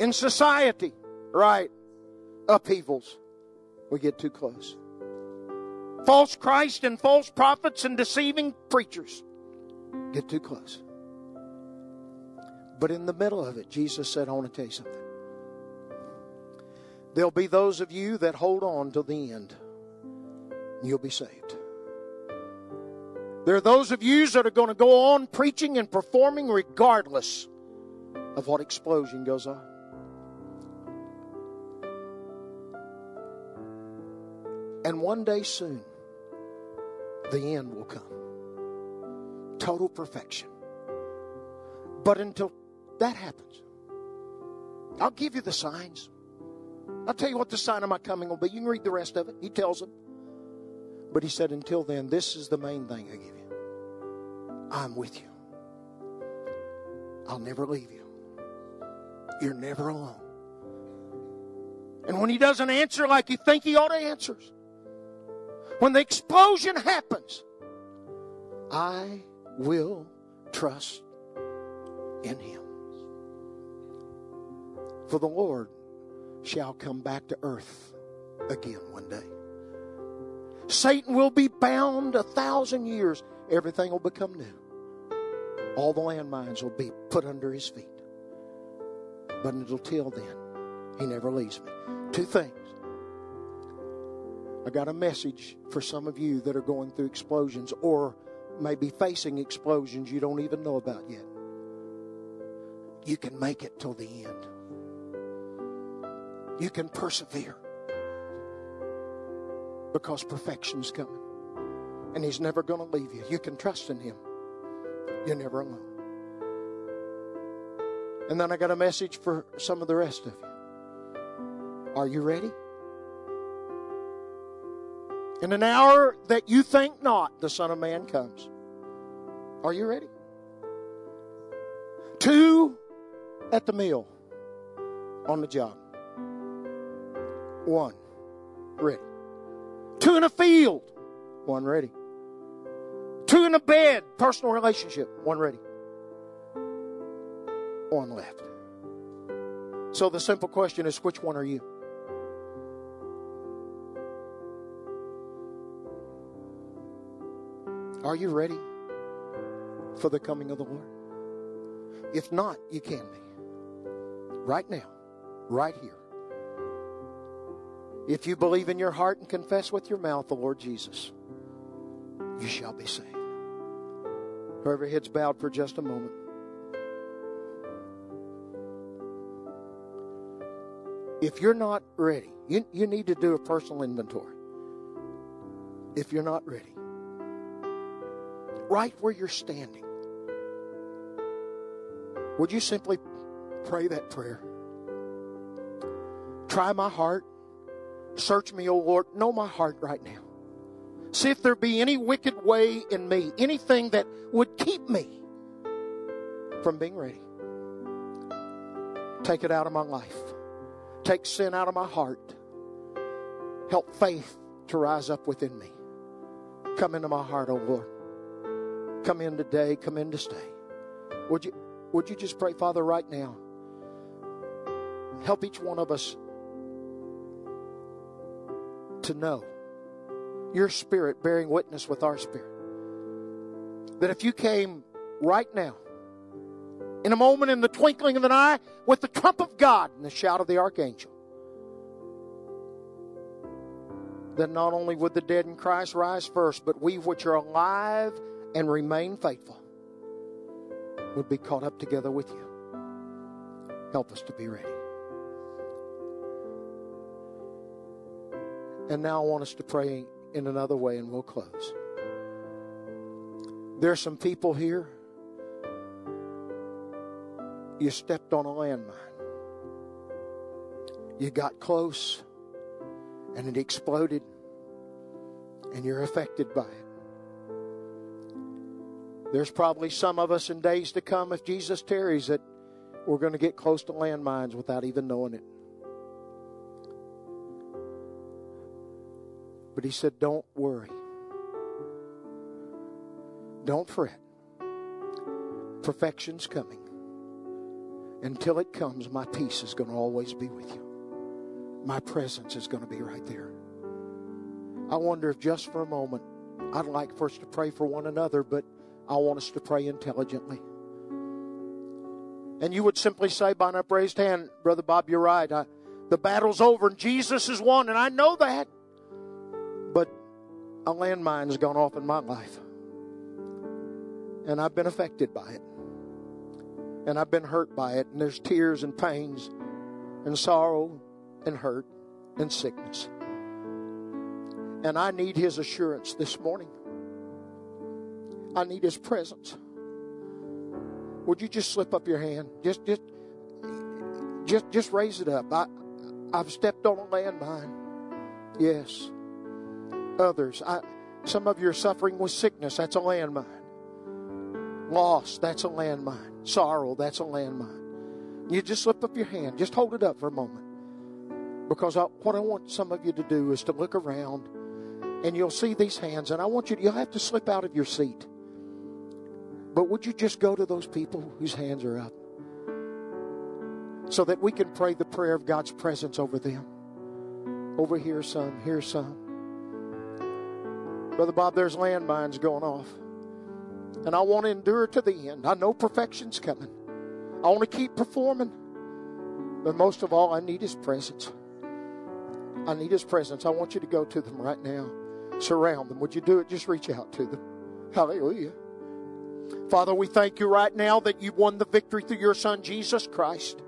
In society. Right. Upheavals. We get too close. False Christ and false prophets and deceiving preachers get too close. But in the middle of it, Jesus said, I want to tell you something. There'll be those of you that hold on till the end. You'll be saved. There are those of you that are going to go on preaching and performing regardless of what explosion goes on. And one day soon, the end will come. Total perfection. But until that happens, I'll give you the signs. I'll tell you what the sign of my coming will be. You can read the rest of it. He tells them. But he said, until then, this is the main thing I give you. I'm with you. I'll never leave you. You're never alone. And when he doesn't answer like you think he ought to answer, when the explosion happens, I will trust in him. For the Lord shall come back to earth again one day. Satan will be bound a thousand years. Everything will become new. All the landmines will be put under his feet. But until then, he never leaves me. Two things. I got a message for some of you that are going through explosions or maybe facing explosions you don't even know about yet. You can make it till the end. You can persevere. Because perfection's coming. And he's never going to leave you. You can trust in him. You're never alone. And then I got a message for some of the rest of you. Are you ready? In an hour that you think not, the Son of Man comes. Are you ready? Two at the mill, on the job. One ready. Two in a field, one ready. Two in a bed, personal relationship, one ready. One left. So the simple question is, which one are you? Are you ready for the coming of the Lord? If not, you can be. Right now, right here. If you believe in your heart and confess with your mouth the Lord Jesus, you shall be saved. Whoever heads bowed for just a moment. If you're not ready, you, you need to do a personal inventory. If you're not ready, right where you're standing, would you simply pray that prayer? Try my heart. Search me, O Lord. Know my heart right now. See if there be any wicked way in me, anything that would keep me from being ready. Take it out of my life. Take sin out of my heart. Help faith to rise up within me. Come into my heart, O Lord. Come in today. Come in to stay. Would you, would you just pray, Father, right now? Help each one of us to know your spirit bearing witness with our spirit that if you came right now in a moment, in the twinkling of an eye, with the trump of God and the shout of the archangel, then not only would the dead in Christ rise first, but we which are alive and remain faithful would be caught up together with you. Help us to be ready. And now I want us to pray in another way, and we'll close. There are some people here. You stepped on a landmine. You got close, and it exploded, and you're affected by it. There's probably some of us in days to come, if Jesus tarries, that we're going to get close to landmines without even knowing it. But he said, don't worry. Don't fret. Perfection's coming. Until it comes, my peace is going to always be with you. My presence is going to be right there. I wonder if just for a moment, I'd like for us to pray for one another, but I want us to pray intelligently. And you would simply say by an upraised hand, Brother Bob, you're right. I, the battle's over and Jesus is won, and I know that. But a landmine has gone off in my life. And I've been affected by it. And I've been hurt by it. And there's tears and pains and sorrow and hurt and sickness. And I need his assurance this morning. I need his presence. Would you just slip up your hand? Just just, just, just raise it up. I, I've stepped on a landmine. Yes. Others. I, some of you are suffering with sickness. That's a landmine. Loss. That's a landmine. Sorrow. That's a landmine. You just slip up your hand. Just hold it up for a moment. Because I, what I want some of you to do is to look around. And you'll see these hands. And I want you to, you'll have to slip out of your seat. But would you just go to those people whose hands are up? So that we can pray the prayer of God's presence over them. Over here some, here some. Brother Bob, there's landmines going off. And I want to endure to the end. I know perfection's coming. I want to keep performing. But most of all, I need his presence. I need his presence. I want you to go to them right now. Surround them. Would you do it? Just reach out to them. Hallelujah. Father, we thank you right now that you've won the victory through your Son, Jesus Christ.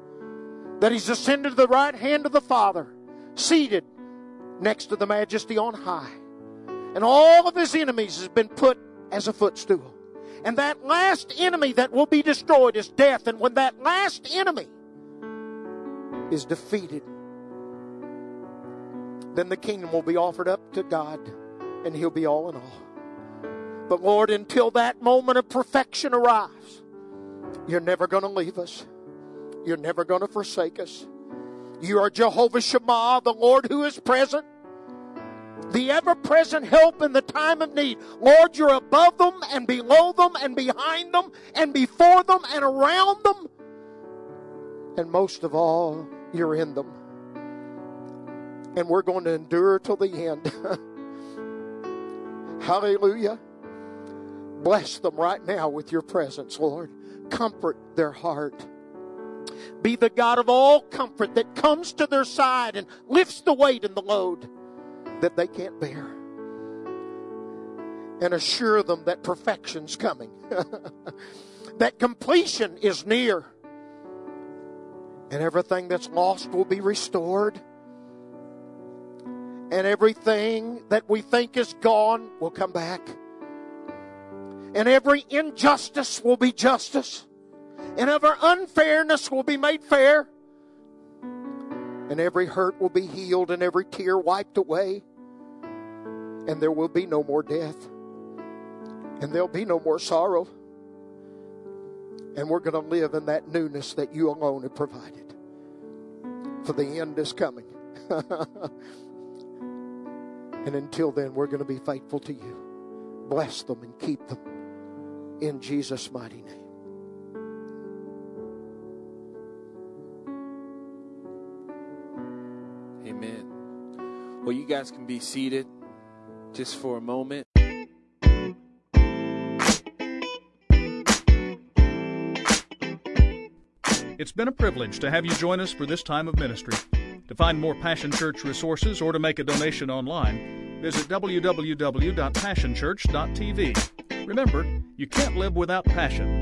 That he's ascended to the right hand of the Father, seated next to the majesty on high. And all of his enemies has been put as a footstool. And that last enemy that will be destroyed is death. And when that last enemy is defeated, then the kingdom will be offered up to God, and he'll be all in all. But Lord, until that moment of perfection arrives, you're never going to leave us. You're never going to forsake us. You are Jehovah Shammah, the Lord who is present, the ever-present help in the time of need. Lord, you're above them and below them and behind them and before them and around them. And most of all, you're in them. And we're going to endure till the end. Hallelujah. Bless them right now with your presence, Lord. Comfort their heart. Be the God of all comfort that comes to their side and lifts the weight and the load that they can't bear. And assure them that perfection's coming. That completion is near. And everything that's lost will be restored. And everything that we think is gone will come back. And every injustice will be justice. And every unfairness will be made fair. And every hurt will be healed and every tear wiped away. And there will be no more death. And there'll be no more sorrow. And we're going to live in that newness that you alone have provided. For the end is coming. And until then, we're going to be faithful to you. Bless them and keep them. In Jesus' mighty name. Amen. Well, you guys can be seated just for a moment. It's been a privilege to have you join us for this time of ministry. To find more Passion Church resources or to make a donation online, visit w w w dot passion church dot t v. Remember, you can't live without passion.